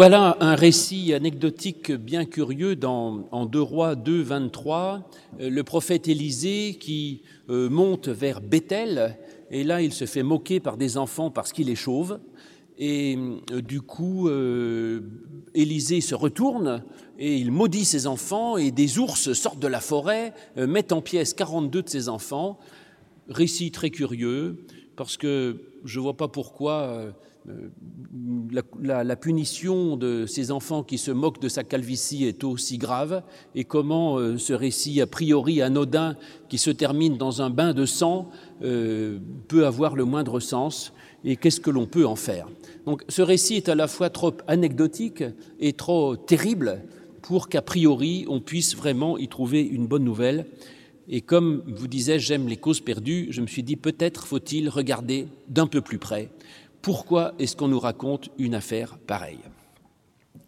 Voilà un récit anecdotique bien curieux en 2 Rois 2, 23. Le prophète Élisée qui monte vers Béthel, et là il se fait moquer par des enfants parce qu'il est chauve. Et du coup, Élisée se retourne et il maudit ses enfants, et des ours sortent de la forêt, mettent en pièces 42 de ses enfants. Récit très curieux, parce que je ne vois pas pourquoi... La punition de ces enfants qui se moquent de sa calvitie est aussi grave, et comment ce récit a priori anodin qui se termine dans un bain de sang peut avoir le moindre sens, et qu'est-ce que l'on peut en faire? Donc ce récit est à la fois trop anecdotique et trop terrible pour qu'a priori on puisse vraiment y trouver une bonne nouvelle. Et comme vous disais, j'aime les causes perdues, je me suis dit peut-être faut-il regarder d'un peu plus près. Pourquoi est-ce qu'on nous raconte une affaire pareille?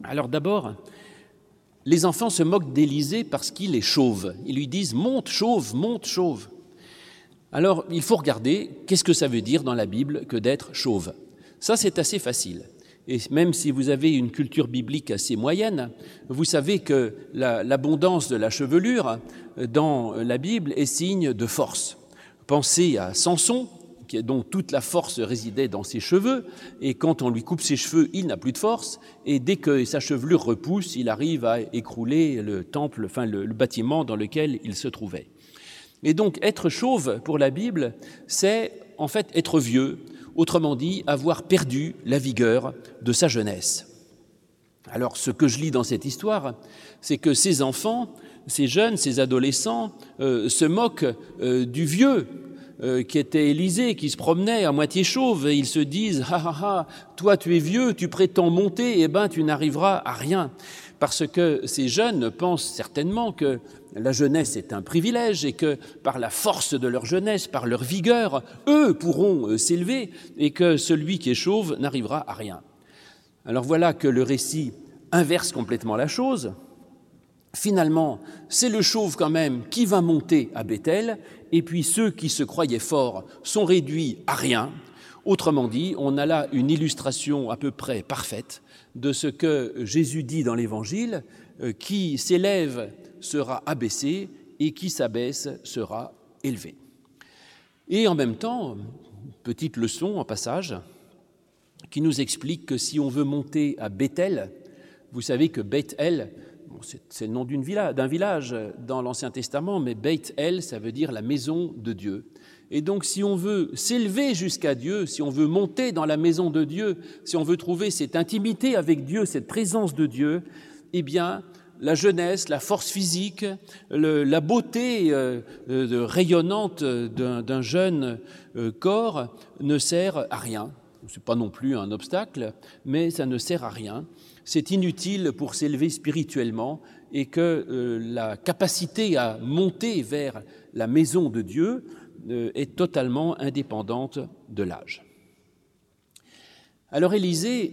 Alors d'abord, les enfants se moquent d'Élisée parce qu'il est chauve. Ils lui disent « monte chauve, monte chauve ». Alors il faut regarder qu'est-ce que ça veut dire dans la Bible que d'être chauve. Ça c'est assez facile. Et même si vous avez une culture biblique assez moyenne, vous savez que l'abondance de la chevelure dans la Bible est signe de force. Pensez à Samson, dont toute la force résidait dans ses cheveux, et quand on lui coupe ses cheveux, il n'a plus de force, et dès que sa chevelure repousse, il arrive à écrouler le temple, enfin le bâtiment dans lequel il se trouvait. Et donc être chauve pour la Bible, c'est en fait être vieux, autrement dit avoir perdu la vigueur de sa jeunesse. Alors ce que je lis dans cette histoire, c'est que ces enfants, ces jeunes, ces adolescents se moquent du vieux, qui était Élisée, qui se promenait à moitié chauve, et ils se disent « Ah ah ah, toi tu es vieux, tu prétends monter, eh ben tu n'arriveras à rien ». Parce que ces jeunes pensent certainement que la jeunesse est un privilège et que par la force de leur jeunesse, par leur vigueur, eux pourront s'élever et que celui qui est chauve n'arrivera à rien. Alors voilà que le récit inverse complètement la chose. Finalement, c'est le chauve quand même qui va monter à Béthel, et puis ceux qui se croyaient forts sont réduits à rien. Autrement dit, on a là une illustration à peu près parfaite de ce que Jésus dit dans l'Évangile, qui s'élève sera abaissé et qui s'abaisse sera élevé. Et en même temps, petite leçon en passage, qui nous explique que si on veut monter à Béthel, vous savez que Béthel, c'est le nom d'un village dans l'Ancien Testament, mais Beit-El, ça veut dire la maison de Dieu. Et donc, si on veut s'élever jusqu'à Dieu, si on veut monter dans la maison de Dieu, si on veut trouver cette intimité avec Dieu, cette présence de Dieu, eh bien, la jeunesse, la force physique, la beauté rayonnante d'un jeune corps ne sert à rien. Ce n'est pas non plus un obstacle, mais ça ne sert à rien. C'est inutile pour s'élever spirituellement, et que la capacité à monter vers la maison de Dieu est totalement indépendante de l'âge. Alors Élisée,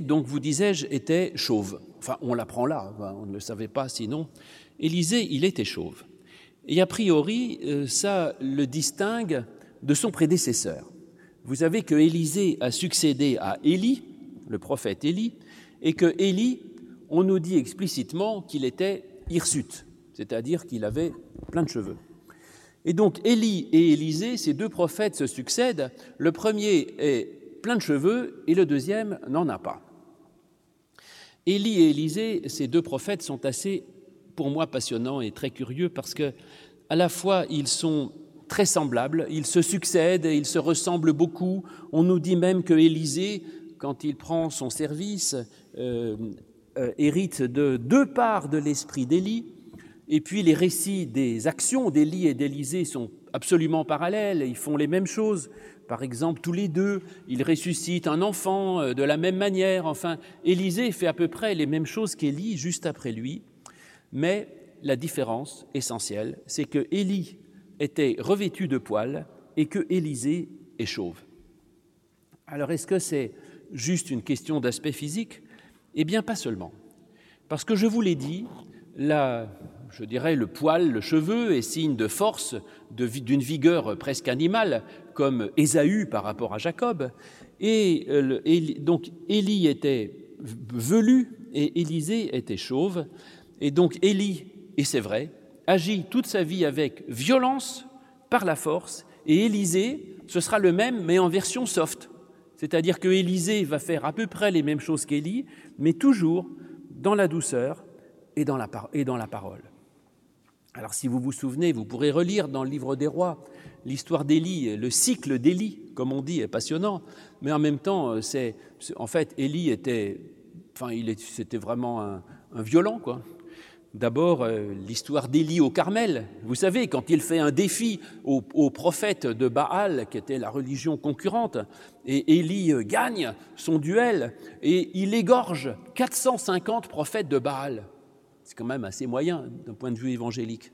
donc vous disais-je, était chauve. Enfin, on l'apprend là, on ne le savait pas sinon. Élisée, il était chauve. Et a priori, ça le distingue de son prédécesseur. Vous savez que Élisée a succédé à Élie, le prophète Élie, et que Élie, on nous dit explicitement qu'il était hirsute, c'est-à-dire qu'il avait plein de cheveux. Et donc Élie et Élisée, ces deux prophètes se succèdent, le premier est plein de cheveux et le deuxième n'en a pas. Élie et Élisée, ces deux prophètes sont assez, pour moi, passionnants et très curieux, parce que à la fois ils sont très semblables, ils se succèdent, ils se ressemblent beaucoup. On nous dit même que Élisée, quand il prend son service, hérite de 2 parts de l'esprit d'Élie. Et puis les récits des actions d'Élie et d'Élisée sont absolument parallèles, ils font les mêmes choses. Par exemple, tous les deux, ils ressuscitent un enfant de la même manière. Enfin, Élisée fait à peu près les mêmes choses qu'Élie juste après lui. Mais la différence essentielle, c'est que Élie était revêtu de poils et que Élisée est chauve. Alors est-ce que c'est juste une question d'aspect physique? Eh bien pas seulement. Parce que je vous l'ai dit, je dirais le poil, le cheveu est signe de force, d'une vigueur presque animale, comme Ésaü par rapport à Jacob. Et donc Élie était velu et Élisée était chauve. Et donc Élie, et c'est vrai, agit toute sa vie avec violence, par la force, et Élisée, ce sera le même, mais en version soft. C'est-à-dire que Élisée va faire à peu près les mêmes choses qu'Élie, mais toujours dans la douceur et dans la parole. Alors si vous vous souvenez, vous pourrez relire dans le livre des Rois l'histoire d'Élie, le cycle d'Élie, comme on dit, est passionnant, mais en même temps, en fait, Élie était, c'était vraiment un violent, quoi. D'abord, l'histoire d'Élie au Carmel. Vous savez, quand il fait un défi aux prophètes de Baal, qui était la religion concurrente, et Élie gagne son duel, et il égorge 450 prophètes de Baal. C'est quand même assez moyen d'un point de vue évangélique.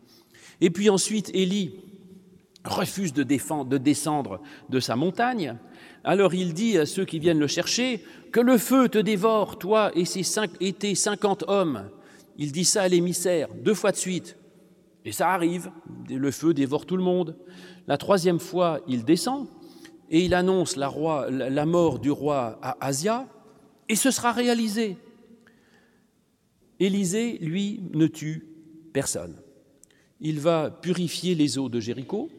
Et puis ensuite, Élie refuse de descendre de sa montagne. Alors il dit à ceux qui viennent le chercher, « Que le feu te dévore, toi et tes 50 hommes !» Il dit ça à l'émissaire, 2 fois de suite. Et ça arrive, le feu dévore tout le monde. La 3e fois, il descend et il annonce la mort du roi à Asia, et ce sera réalisé. Élisée, lui, ne tue personne. Il va purifier les eaux de Jéricho.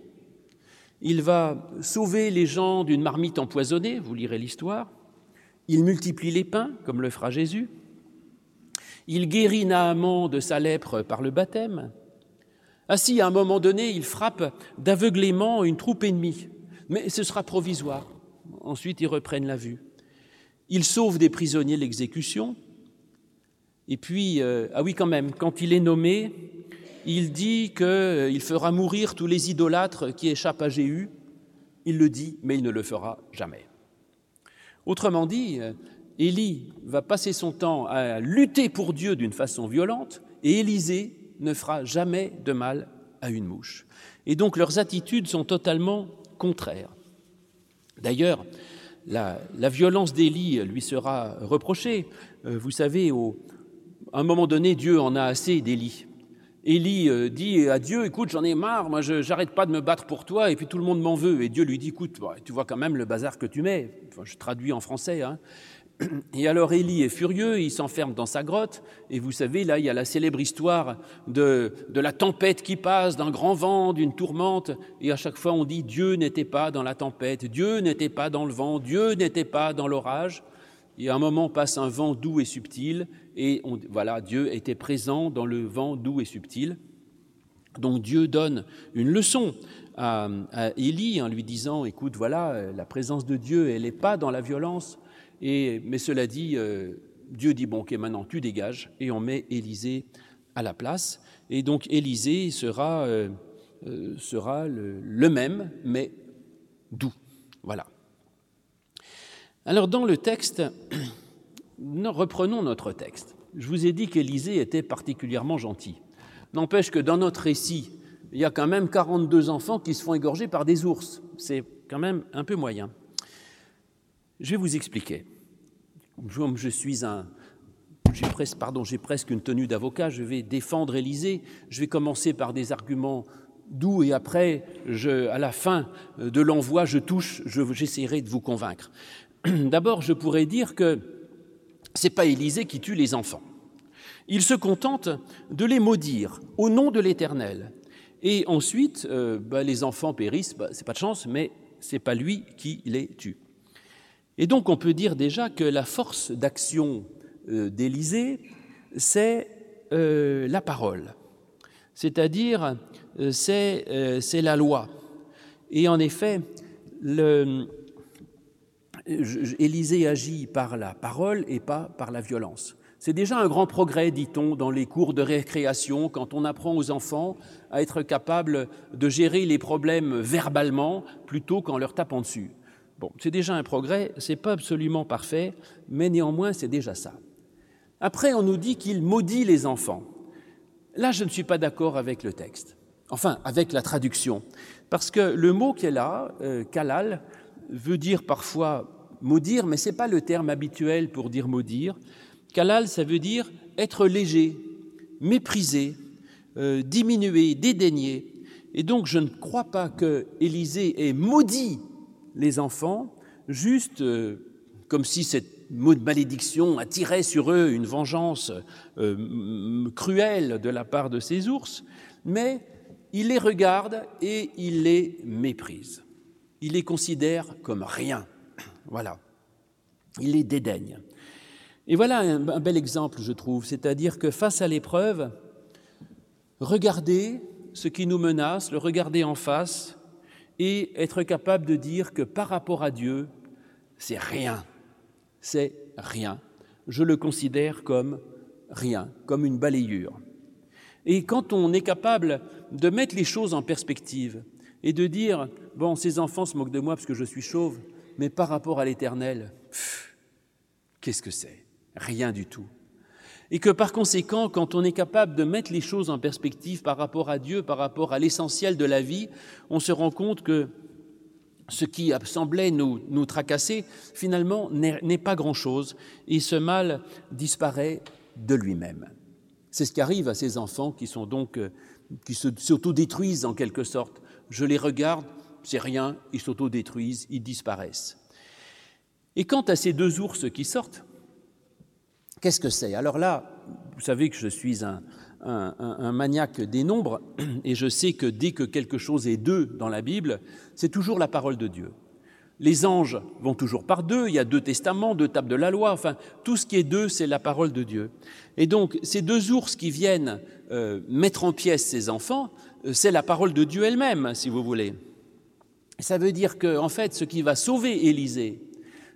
Il va sauver les gens d'une marmite empoisonnée, vous lirez l'histoire. Il multiplie les pains, comme le fera Jésus. Il guérit Naaman de sa lèpre par le baptême. Ainsi, à un moment donné, il frappe d'aveuglément une troupe ennemie. Mais ce sera provisoire. Ensuite, ils reprennent la vue. Il sauve des prisonniers l'exécution. Et puis, quand il est nommé, il dit qu'il fera mourir tous les idolâtres qui échappent à Jéhu. Il le dit, mais il ne le fera jamais. Autrement dit, Élie va passer son temps à lutter pour Dieu d'une façon violente, et Élisée ne fera jamais de mal à une mouche. Et donc leurs attitudes sont totalement contraires. D'ailleurs, la violence d'Élie lui sera reprochée. Vous savez, à un moment donné, Dieu en a assez d'Élie. Élie dit à Dieu, « Écoute, j'en ai marre, moi j'arrête pas de me battre pour toi, et puis tout le monde m'en veut. » Et Dieu lui dit, « Écoute, tu vois quand même le bazar que tu mets. » Je traduis en français, hein. Et alors Élie est furieux, il s'enferme dans sa grotte, et vous savez, là, il y a la célèbre histoire de la tempête qui passe, d'un grand vent, d'une tourmente, et à chaque fois on dit « Dieu n'était pas dans la tempête, Dieu n'était pas dans le vent, Dieu n'était pas dans l'orage ». Et à un moment passe un vent doux et subtil, et Dieu était présent dans le vent doux et subtil. Donc Dieu donne une leçon à Élie en lui disant « Écoute, la présence de Dieu, elle n'est pas dans la violence ». Mais cela dit, Dieu dit « Bon, ok, maintenant tu dégages » et on met Élisée à la place. Et donc Élisée sera le même, mais doux. Voilà. Alors dans le texte, reprenons notre texte. Je vous ai dit qu'Élisée était particulièrement gentil. N'empêche que dans notre récit, il y a quand même 42 enfants qui se font égorger par des ours. C'est quand même un peu moyen. Je vais vous expliquer. J'ai presque une tenue d'avocat, je vais défendre Élisée. Je vais commencer par des arguments doux et après, à la fin de l'envoi, j'essaierai de vous convaincre. D'abord, je pourrais dire que ce n'est pas Élisée qui tue les enfants. Il se contente de les maudire au nom de l'Éternel. Et ensuite, les enfants périssent, ce n'est pas de chance, mais ce n'est pas lui qui les tue. Et donc, on peut dire déjà que la force d'action d'Élisée, c'est la parole. C'est-à-dire, c'est la loi. Et en effet, Élisée agit par la parole et pas par la violence. C'est déjà un grand progrès, dit-on, dans les cours de récréation, quand on apprend aux enfants à être capables de gérer les problèmes verbalement plutôt qu'en leur tapant dessus. Bon, c'est déjà un progrès, c'est pas absolument parfait, mais néanmoins, c'est déjà ça. Après, on nous dit qu'il maudit les enfants. Là, je ne suis pas d'accord avec le texte, enfin, avec la traduction, parce que le mot qui est là, kalal, veut dire parfois maudire, mais ce n'est pas le terme habituel pour dire maudire. Kalal, ça veut dire être léger, méprisé, diminué, dédaigné. Et donc, je ne crois pas que Élisée ait maudit les enfants, juste comme si cette mot de malédiction attirait sur eux une vengeance cruelle de la part de ces ours, mais il les regarde et il les méprise. Il les considère comme rien. Voilà. Il les dédaigne. Et voilà un bel exemple, je trouve, c'est-à-dire que face à l'épreuve, regarder ce qui nous menace, le regarder en face et être capable de dire que par rapport à Dieu, c'est rien. C'est rien. Je le considère comme rien, comme une balayure. Et quand on est capable de mettre les choses en perspective et de dire « Bon, ces enfants se moquent de moi parce que je suis chauve, mais par rapport à l'Éternel, qu'est-ce que c'est ? Rien du tout. » Et que par conséquent, quand on est capable de mettre les choses en perspective par rapport à Dieu, par rapport à l'essentiel de la vie, on se rend compte que ce qui semblait nous tracasser, finalement, n'est pas grand-chose, et ce mal disparaît de lui-même. C'est ce qui arrive à ces enfants qui s'autodétruisent en quelque sorte. Je les regarde, c'est rien, ils s'autodétruisent, ils disparaissent. Et quant à ces deux ours qui sortent, qu'est-ce que c'est ? Alors là, vous savez que je suis un maniaque des nombres, et je sais que dès que quelque chose est deux dans la Bible, c'est toujours la parole de Dieu. Les anges vont toujours par deux, il y a deux testaments, deux tables de la loi, enfin, tout ce qui est deux, c'est la parole de Dieu. Et donc, ces deux ours qui viennent mettre en pièces ces enfants, c'est la parole de Dieu elle-même, si vous voulez. Ça veut dire que, en fait, ce qui va sauver Élisée,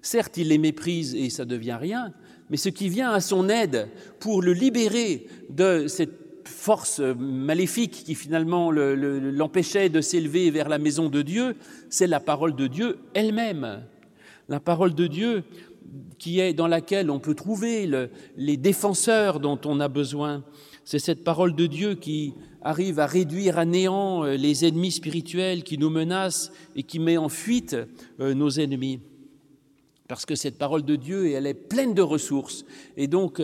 certes, il les méprise et ça devient rien, mais ce qui vient à son aide pour le libérer de cette force maléfique qui finalement l'empêchait de s'élever vers la maison de Dieu, c'est la parole de Dieu elle-même. La parole de Dieu qui est dans laquelle on peut trouver les défenseurs dont on a besoin. C'est cette parole de Dieu qui arrive à réduire à néant les ennemis spirituels qui nous menacent et qui met en fuite nos ennemis. Parce que cette parole de Dieu, elle est pleine de ressources. Et donc,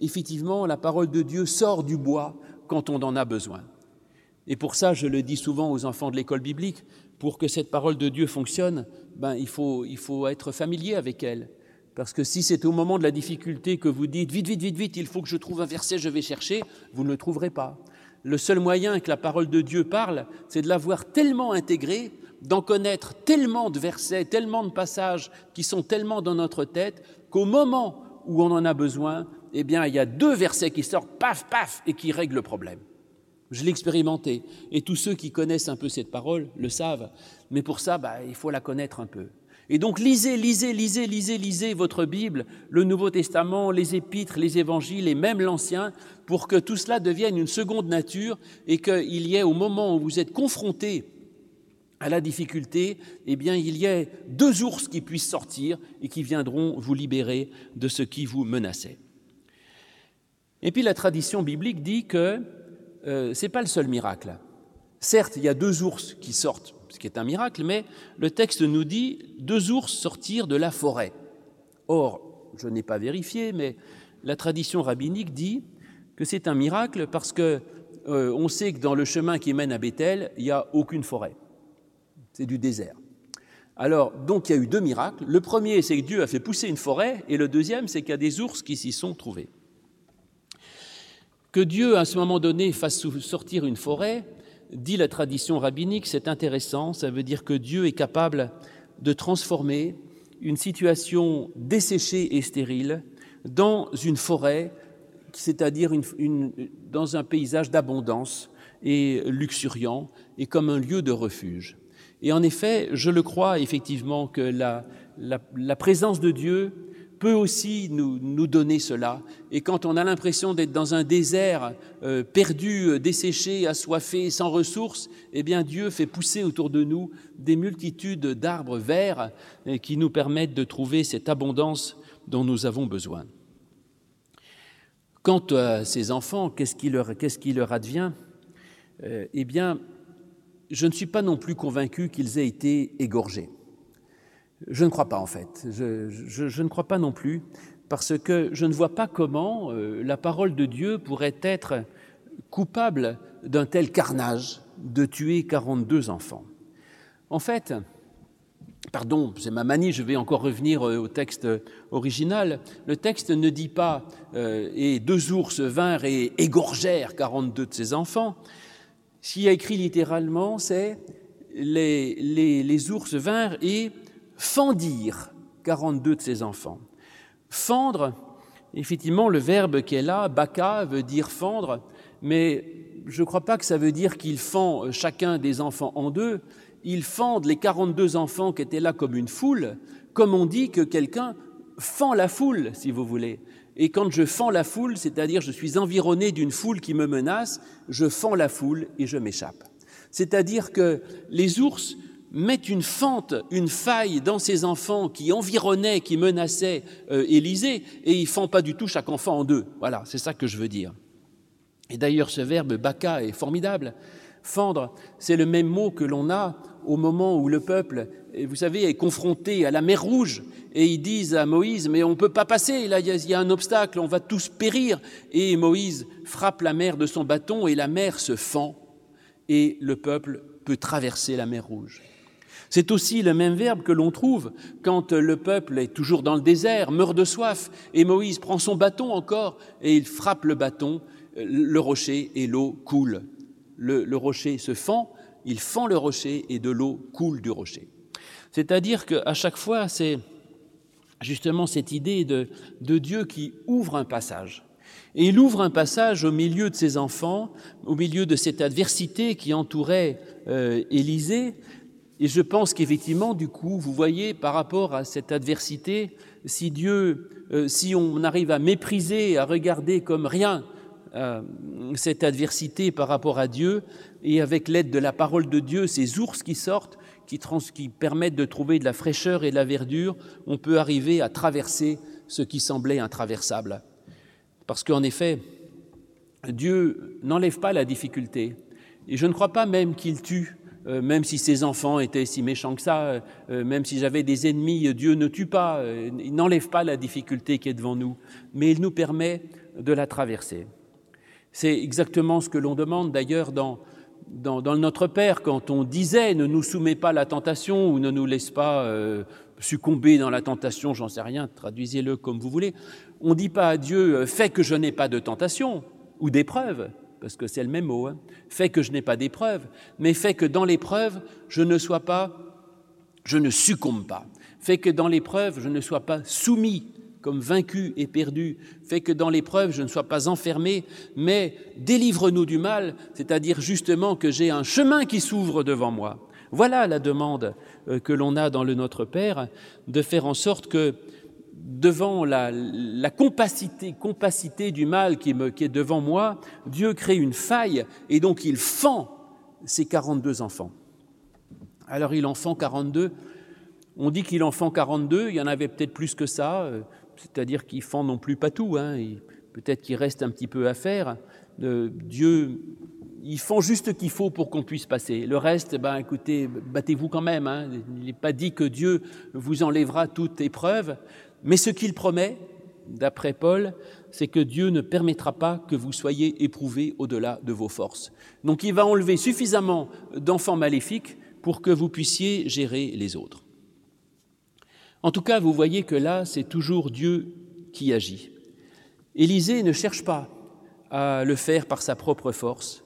effectivement, la parole de Dieu sort du bois quand on en a besoin. Et pour ça, je le dis souvent aux enfants de l'école biblique, pour que cette parole de Dieu fonctionne, il faut être familier avec elle. Parce que si c'est au moment de la difficulté que vous dites « vite, il faut que je trouve un verset, je vais chercher », vous ne le trouverez pas. Le seul moyen que la parole de Dieu parle, c'est de l'avoir tellement intégrée, d'en connaître tellement de versets, tellement de passages qui sont tellement dans notre tête qu'au moment où on en a besoin, eh bien, il y a deux versets qui sortent, paf, et qui règlent le problème. Je l'ai expérimenté, et tous ceux qui connaissent un peu cette parole le savent, mais pour ça, il faut la connaître un peu. Et donc, lisez votre Bible, le Nouveau Testament, les Épîtres, les Évangiles et même l'Ancien, pour que tout cela devienne une seconde nature et qu'il y ait, au moment où vous êtes confronté à la difficulté, eh bien, il y a deux ours qui puissent sortir et qui viendront vous libérer de ce qui vous menaçait. Et puis la tradition biblique dit que ce n'est pas le seul miracle. Certes, il y a deux ours qui sortent, ce qui est un miracle, mais le texte nous dit « deux ours sortirent de la forêt ». Or, je n'ai pas vérifié, mais la tradition rabbinique dit que c'est un miracle parce qu'on sait que dans le chemin qui mène à Béthel, il n'y a aucune forêt. C'est du désert. Alors, donc, il y a eu deux miracles. Le premier, c'est que Dieu a fait pousser une forêt, et le deuxième, c'est qu'il y a des ours qui s'y sont trouvés. Que Dieu, à ce moment donné, fasse sortir une forêt, dit la tradition rabbinique, c'est intéressant, ça veut dire que Dieu est capable de transformer une situation desséchée et stérile dans une forêt, c'est-à-dire dans un paysage d'abondance et luxuriant, et comme un lieu de refuge. Et en effet, je le crois effectivement que la présence de Dieu peut aussi nous donner cela. Et quand on a l'impression d'être dans un désert perdu, desséché, assoiffé, sans ressources, eh bien Dieu fait pousser autour de nous des multitudes d'arbres verts qui nous permettent de trouver cette abondance dont nous avons besoin. Quant à ces enfants, qu'est-ce qui leur advient ? Eh bien, je ne suis pas non plus convaincu qu'ils aient été égorgés. Je ne crois pas, en fait. Je ne crois pas non plus, parce que je ne vois pas comment la parole de Dieu pourrait être coupable d'un tel carnage de tuer 42 enfants. En fait, pardon, c'est ma manie, je vais encore revenir au texte original. Le texte ne dit pas « et deux ours vinrent et égorgèrent 42 de ses enfants ». Ce qu'il y a écrit littéralement, c'est les ours vinrent et fendirent 42 de ses enfants. Fendre, effectivement, le verbe qui est là, baka, veut dire fendre, mais je ne crois pas que ça veut dire qu'il fend chacun des enfants en deux. Ils fendent les 42 enfants qui étaient là comme une foule, comme on dit que quelqu'un fend la foule, si vous voulez. Et quand je fends la foule, c'est-à-dire je suis environné d'une foule qui me menace, je fends la foule et je m'échappe. C'est-à-dire que les ours mettent une fente, une faille dans ces enfants qui environnaient, qui menaçaient Élisée, et ils ne fendent pas du tout chaque enfant en deux. Voilà, c'est ça que je veux dire. Et d'ailleurs, ce verbe « baka » est formidable. Fendre, c'est le même mot que l'on a au moment où le peuple, vous savez, est confronté à la mer Rouge, et ils disent à Moïse « mais on ne peut pas passer, là il y a un obstacle, on va tous périr ». Et Moïse frappe la mer de son bâton et la mer se fend, et le peuple peut traverser la mer Rouge. C'est aussi le même verbe que l'on trouve quand le peuple est toujours dans le désert, meurt de soif, et Moïse prend son bâton encore, et il frappe le bâton, le rocher, et l'eau coule. Le rocher se fend, il fend le rocher et de l'eau coule du rocher. C'est-à-dire qu'à chaque fois, c'est justement cette idée de Dieu qui ouvre un passage. Et il ouvre un passage au milieu de ses enfants, au milieu de cette adversité qui entourait Élisée. Et je pense qu'effectivement, du coup, vous voyez, par rapport à cette adversité, si Dieu, si on arrive à mépriser, à regarder comme rien, cette adversité par rapport à Dieu, et avec l'aide de la parole de Dieu, ces ours qui sortent, qui permettent de trouver de la fraîcheur et de la verdure, on peut arriver à traverser ce qui semblait intraversable. Parce qu'en effet, Dieu n'enlève pas la difficulté. Et je ne crois pas même qu'il tue, même si ses enfants étaient si méchants que ça, même si j'avais des ennemis, Dieu ne tue pas, il n'enlève pas la difficulté qui est devant nous, mais il nous permet de la traverser. C'est exactement ce que l'on demande d'ailleurs dans Notre Père, quand on disait « ne nous soumets pas à la tentation » ou « ne nous laisse pas succomber dans la tentation », j'en sais rien, traduisez-le comme vous voulez. On ne dit pas à Dieu « fais que je n'ai pas de tentation » ou d'épreuve, parce que c'est le même mot, hein. « Fais que je n'ai pas d'épreuve », mais « fais que dans l'épreuve, je ne succombe pas ». « Fais que dans l'épreuve, je ne sois pas soumis ». Comme vaincu et perdu, fait que dans l'épreuve je ne sois pas enfermé, mais délivre-nous du mal, c'est-à-dire justement que j'ai un chemin qui s'ouvre devant moi. Voilà la demande que l'on a dans le Notre Père, de faire en sorte que devant la compacité du mal qui est devant moi, Dieu crée une faille et donc il fend ses 42 enfants. Alors il en fend 42, on dit qu'il en fend 42, il y en avait peut-être plus que ça, c'est-à-dire qu'il ne fend non plus pas tout, hein. Peut-être qu'il reste un petit peu à faire. Dieu, il fend juste ce qu'il faut pour qu'on puisse passer. Le reste, ben, écoutez, battez-vous quand même. Hein. Il n'est pas dit que Dieu vous enlèvera toute épreuve, mais ce qu'il promet, d'après Paul, c'est que Dieu ne permettra pas que vous soyez éprouvés au-delà de vos forces. Donc il va enlever suffisamment d'enfants maléfiques pour que vous puissiez gérer les autres. En tout cas, vous voyez que là, c'est toujours Dieu qui agit. Élisée ne cherche pas à le faire par sa propre force.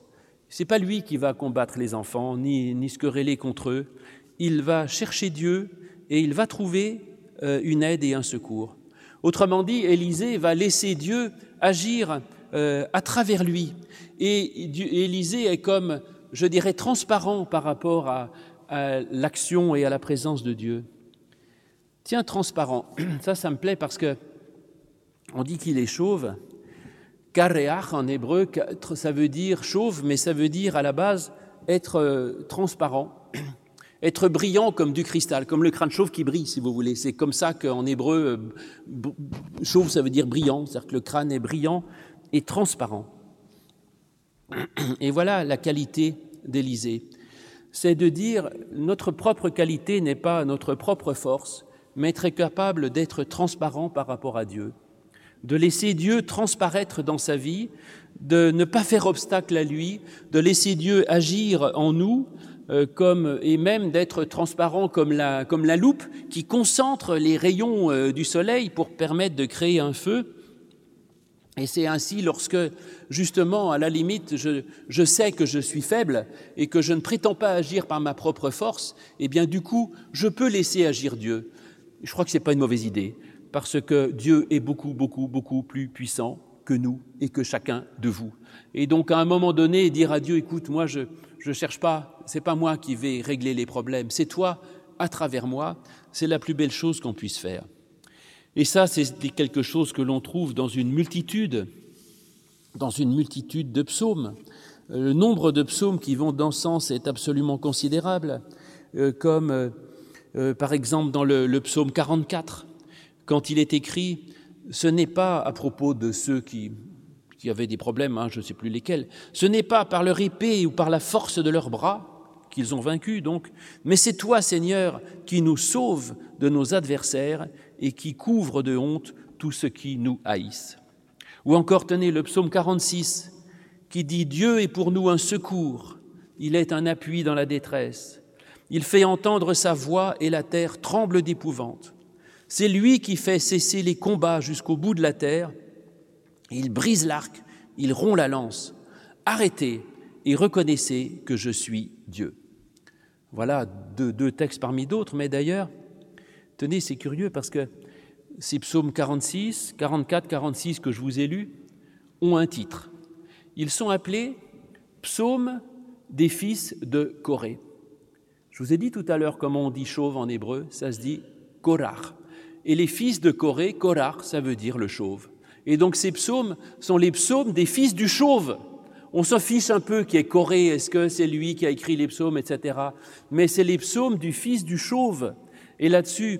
Ce n'est pas lui qui va combattre les enfants, ni se quereller contre eux. Il va chercher Dieu et il va trouver une aide et un secours. Autrement dit, Élisée va laisser Dieu agir à travers lui. Et Élisée est comme, je dirais, transparent par rapport à l'action et à la présence de Dieu. Tiens, transparent, ça me plaît parce que on dit qu'il est chauve. Kareach en hébreu, ça veut dire chauve, mais ça veut dire à la base être transparent, être brillant comme du cristal, comme le crâne chauve qui brille, si vous voulez. C'est comme ça qu'en hébreu, chauve, ça veut dire brillant, c'est-à-dire que le crâne est brillant et transparent. Et voilà la qualité d'Élisée. C'est de dire, notre propre qualité n'est pas notre propre force, mais être capable d'être transparent par rapport à Dieu, de laisser Dieu transparaître dans sa vie, de ne pas faire obstacle à lui, de laisser Dieu agir en nous, et même d'être transparent comme la loupe qui concentre les rayons du soleil pour permettre de créer un feu. Et c'est ainsi lorsque, justement, à la limite, je sais que je suis faible et que je ne prétends pas agir par ma propre force, eh bien, du coup, je peux laisser agir Dieu. Je crois que ce n'est pas une mauvaise idée, parce que Dieu est beaucoup, beaucoup, beaucoup plus puissant que nous et que chacun de vous. Et donc, à un moment donné, dire à Dieu, écoute, moi, je cherche pas, c'est pas moi qui vais régler les problèmes, c'est toi, à travers moi, c'est la plus belle chose qu'on puisse faire. Et ça, c'est quelque chose que l'on trouve dans une multitude de psaumes. Le nombre de psaumes qui vont dans ce sens est absolument considérable, comme par exemple dans le psaume 44, quand il est écrit, ce n'est pas à propos de ceux qui avaient des problèmes, je ne sais plus lesquels, ce n'est pas par leur épée ou par la force de leurs bras qu'ils ont vaincu, donc, mais c'est toi, Seigneur, qui nous sauves de nos adversaires et qui couvre de honte tout ce qui nous haïssent. Ou encore, tenez, le psaume 46, qui dit « Dieu est pour nous un secours, il est un appui dans la détresse. Il fait entendre sa voix et la terre tremble d'épouvante. C'est lui qui fait cesser les combats jusqu'au bout de la terre. Il brise l'arc, il rompt la lance. Arrêtez et reconnaissez que je suis Dieu. » Voilà deux textes parmi d'autres, mais d'ailleurs, tenez, c'est curieux parce que ces psaumes 46, 44, 46 que je vous ai lus ont un titre. Ils sont appelés « Psaumes des fils de Coré ». Je vous ai dit tout à l'heure comment on dit chauve en hébreu, ça se dit « Korar ». Et les fils de Coré, « Korar », ça veut dire le chauve. Et donc ces psaumes sont les psaumes des fils du chauve. On s'en fiche un peu qui est Coré, est-ce que c'est lui qui a écrit les psaumes, etc. Mais c'est les psaumes du fils du chauve. Et là-dessus,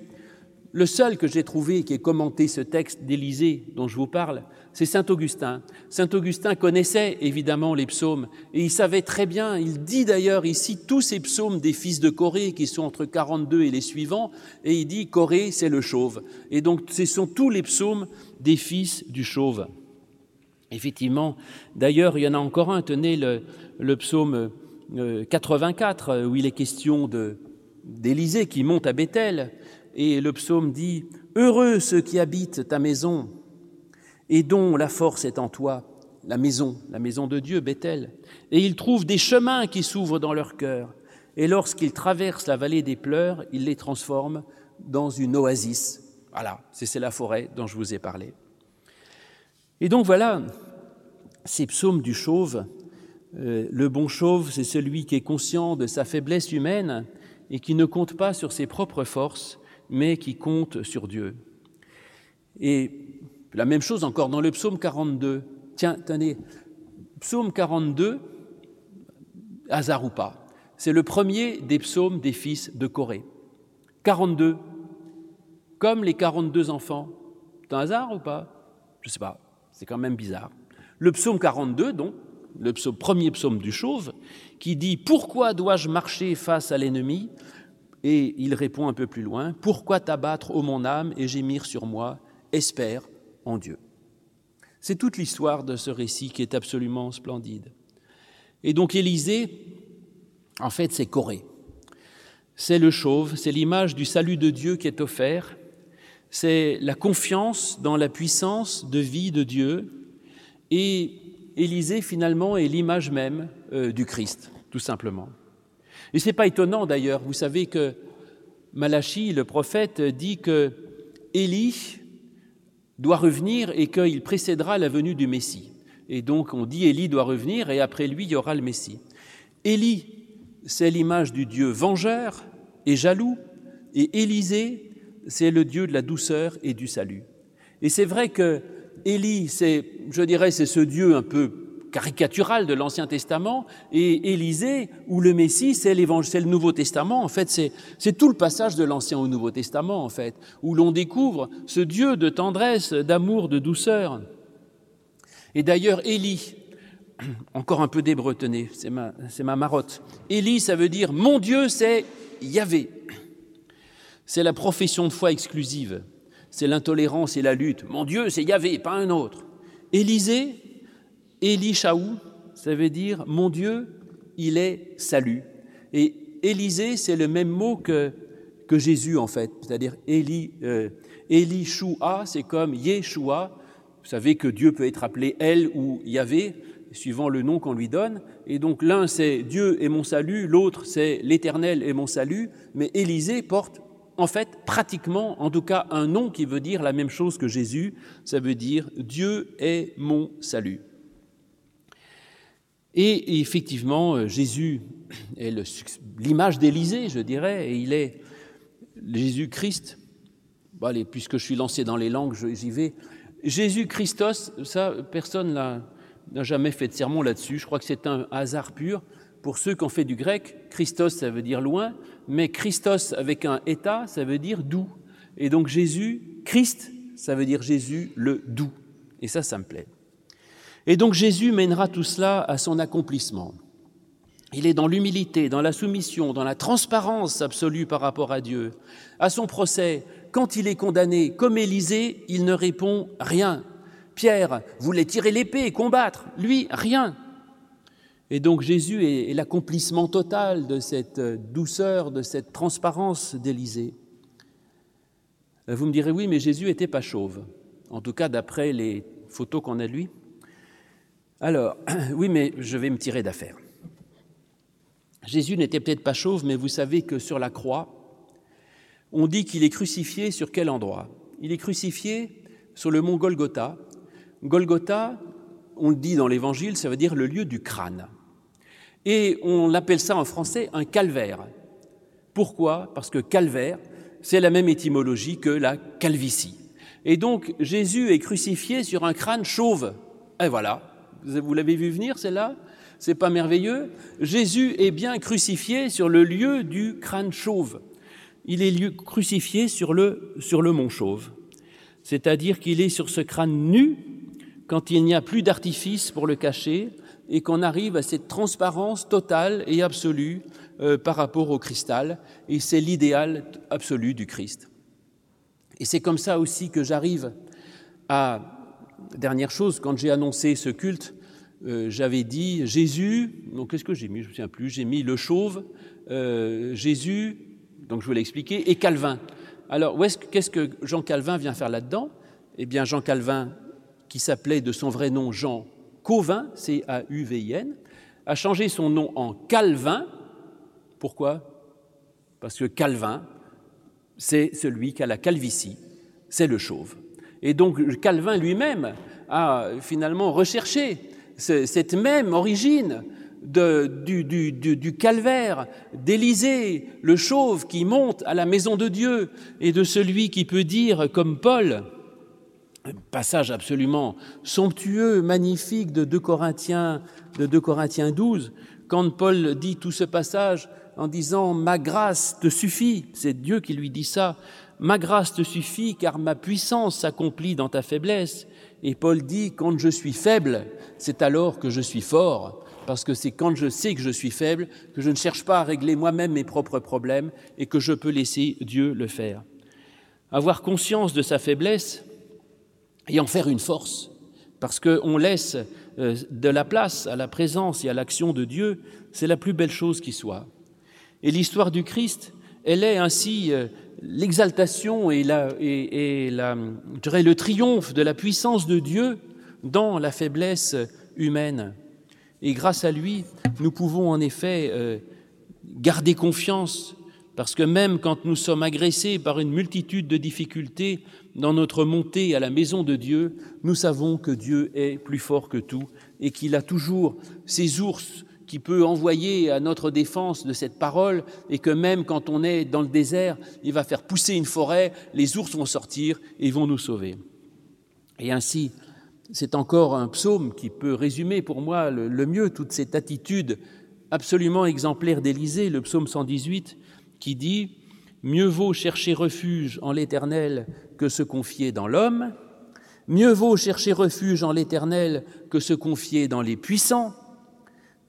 le seul que j'ai trouvé qui ait commenté ce texte d'Élisée dont je vous parle, c'est saint Augustin. Saint Augustin connaissait évidemment les psaumes et il savait très bien, il dit d'ailleurs ici tous ces psaumes des fils de Coré qui sont entre 42 et les suivants, et il dit Coré c'est le chauve. Et donc ce sont tous les psaumes des fils du chauve. Effectivement, d'ailleurs il y en a encore un, tenez le psaume 84 où il est question d'Élisée qui monte à Béthel, et le psaume dit « Heureux ceux qui habitent ta maison et dont la force est en toi, la maison de Dieu, Béthel. Et ils trouvent des chemins qui s'ouvrent dans leur cœur, et lorsqu'ils traversent la vallée des pleurs, ils les transforment dans une oasis. » Voilà, c'est la forêt dont je vous ai parlé. Et donc voilà, ces psaumes du chauve, le bon chauve, c'est celui qui est conscient de sa faiblesse humaine, et qui ne compte pas sur ses propres forces, mais qui compte sur Dieu. Et la même chose encore dans le psaume 42. Tiens, tenez, psaume 42, hasard ou pas, c'est le premier des psaumes des fils de Coré. 42, comme les 42 enfants. C'est un hasard ou pas ? Je ne sais pas, c'est quand même bizarre. Le psaume 42, donc, premier psaume du chauve, qui dit « Pourquoi dois-je marcher face à l'ennemi ?» Et il répond un peu plus loin « Pourquoi t'abattre, ô mon âme, et gémir sur moi ? Espère en Dieu. » C'est toute l'histoire de ce récit qui est absolument splendide. Et donc Élisée, en fait, c'est Coré. C'est le chauve, c'est l'image du salut de Dieu qui est offert, c'est la confiance dans la puissance de vie de Dieu, et Élisée, finalement, est l'image même du Christ, tout simplement. Et ce n'est pas étonnant, d'ailleurs. Vous savez que Malachie, le prophète, dit que Élie doit revenir et qu'il précédera la venue du Messie. Et donc, on dit Élie doit revenir et après lui, il y aura le Messie. Élie, c'est l'image du Dieu vengeur et jaloux, et Élisée, c'est le Dieu de la douceur et du salut. Et c'est vrai que Élie, c'est ce Dieu un peu caricatural de l'Ancien Testament, et Élisée, ou le Messie, c'est le Nouveau Testament. En fait, c'est tout le passage de l'Ancien au Nouveau Testament, en fait, où l'on découvre ce Dieu de tendresse, d'amour, de douceur. Et d'ailleurs, Élie, encore un peu d'hébreu, tenez, c'est ma marotte. Élie, ça veut dire « Mon Dieu, c'est Yahvé ». C'est la profession de foi exclusive. C'est l'intolérance et la lutte. Mon Dieu, c'est Yahvé, pas un autre. Élisée, Élie Chaou, ça veut dire « Mon Dieu, il est salut ». Et Élisée, c'est le même mot que Jésus, en fait, c'est-à-dire Élie, Elishua, c'est comme Yeshua. Vous savez que Dieu peut être appelé El ou Yahvé, suivant le nom qu'on lui donne. Et donc l'un, c'est Dieu et mon salut, l'autre, c'est l'Éternel et mon salut. Mais Élisée porte, en fait, pratiquement, en tout cas, un nom qui veut dire la même chose que Jésus. Ça veut dire Dieu est mon salut. Et effectivement, Jésus est l'image d'Élisée, je dirais, et il est Jésus-Christ. Bon, allez, puisque je suis lancé dans les langues, j'y vais. Jésus-Christos, ça, personne n'a jamais fait de sermon là-dessus. Je crois que c'est un hasard pur. Pour ceux qui ont fait du grec, Christos, ça veut dire loin, mais Christos avec un état, ça veut dire doux. Et donc Jésus, Christ, ça veut dire Jésus le doux. Et ça me plaît. Et donc Jésus mènera tout cela à son accomplissement. Il est dans l'humilité, dans la soumission, dans la transparence absolue par rapport à Dieu. À son procès, quand il est condamné, comme Élisée, il ne répond rien. Pierre voulait tirer l'épée et combattre, lui, rien. Et donc Jésus est l'accomplissement total de cette douceur, de cette transparence d'Élisée. Vous me direz, oui, mais Jésus n'était pas chauve, en tout cas d'après les photos qu'on a de lui. Alors, oui, mais je vais me tirer d'affaire. Jésus n'était peut-être pas chauve, mais vous savez que sur la croix, on dit qu'il est crucifié sur quel endroit? Il est crucifié sur le mont Golgotha. Golgotha, on le dit dans l'Évangile, ça veut dire le lieu du crâne. Et on appelle ça en français un calvaire. Pourquoi? Parce que calvaire, c'est la même étymologie que la calvitie. Et donc, Jésus est crucifié sur un crâne chauve. Et voilà, vous l'avez vu venir celle-là? C'est pas merveilleux? Jésus est bien crucifié sur le lieu du crâne chauve. Il est crucifié sur le mont chauve, c'est-à-dire qu'il est sur ce crâne nu quand il n'y a plus d'artifice pour le cacher et qu'on arrive à cette transparence totale et absolue par rapport au cristal, et c'est l'idéal absolu du Christ. Et c'est comme ça aussi que j'arrive à... Dernière chose, quand j'ai annoncé ce culte, j'avais dit Jésus, donc qu'est-ce que j'ai mis? Je ne me souviens plus, j'ai mis le chauve, Jésus... Donc je vous l'ai expliqué, et Calvin. Alors, qu'est-ce que Jean Calvin vient faire là-dedans? Eh bien, Jean Calvin, qui s'appelait de son vrai nom Jean Cauvin, C-A-U-V-I-N, a changé son nom en Calvin. Pourquoi? Parce que Calvin, c'est celui qui a la calvitie, c'est le chauve. Et donc Calvin lui-même a finalement recherché cette même origine du calvaire, d'Élisée, le chauve qui monte à la maison de Dieu, et de celui qui peut dire, comme Paul, un passage absolument somptueux, magnifique de 2 Corinthiens 12, quand Paul dit tout ce passage en disant « Ma grâce te suffit », c'est Dieu qui lui dit ça, « Ma grâce te suffit car ma puissance s'accomplit dans ta faiblesse ». Et Paul dit « Quand je suis faible, c'est alors que je suis fort ». Parce que c'est quand je sais que je suis faible que je ne cherche pas à régler moi-même mes propres problèmes et que je peux laisser Dieu le faire. Avoir conscience de sa faiblesse et en faire une force, parce qu'on laisse de la place à la présence et à l'action de Dieu, c'est la plus belle chose qui soit. Et l'histoire du Christ, elle est ainsi l'exaltation et le triomphe de la puissance de Dieu dans la faiblesse humaine. Et grâce à lui, nous pouvons en effet garder confiance, parce que même quand nous sommes agressés par une multitude de difficultés dans notre montée à la maison de Dieu, nous savons que Dieu est plus fort que tout et qu'il a toujours ses ours qu'il peut envoyer à notre défense de cette parole, et que même quand on est dans le désert, il va faire pousser une forêt, les ours vont sortir et vont nous sauver. Et ainsi, c'est encore un psaume qui peut résumer pour moi le mieux toute cette attitude absolument exemplaire d'Élisée, le psaume 118, qui dit « Mieux vaut chercher refuge en l'Éternel que se confier dans l'homme, mieux vaut chercher refuge en l'Éternel que se confier dans les puissants.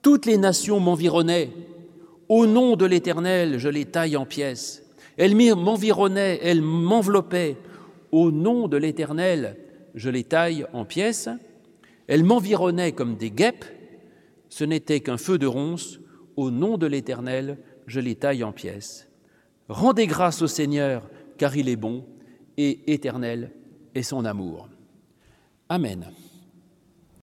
Toutes les nations m'environnaient, au nom de l'Éternel je les taille en pièces. Elles m'environnaient, elles m'enveloppaient, au nom de l'Éternel » je les taille en pièces, elles m'environnaient comme des guêpes, ce n'était qu'un feu de ronces, au nom de l'Éternel, je les taille en pièces. Rendez grâce au Seigneur, car il est bon, et éternel est son amour. Amen.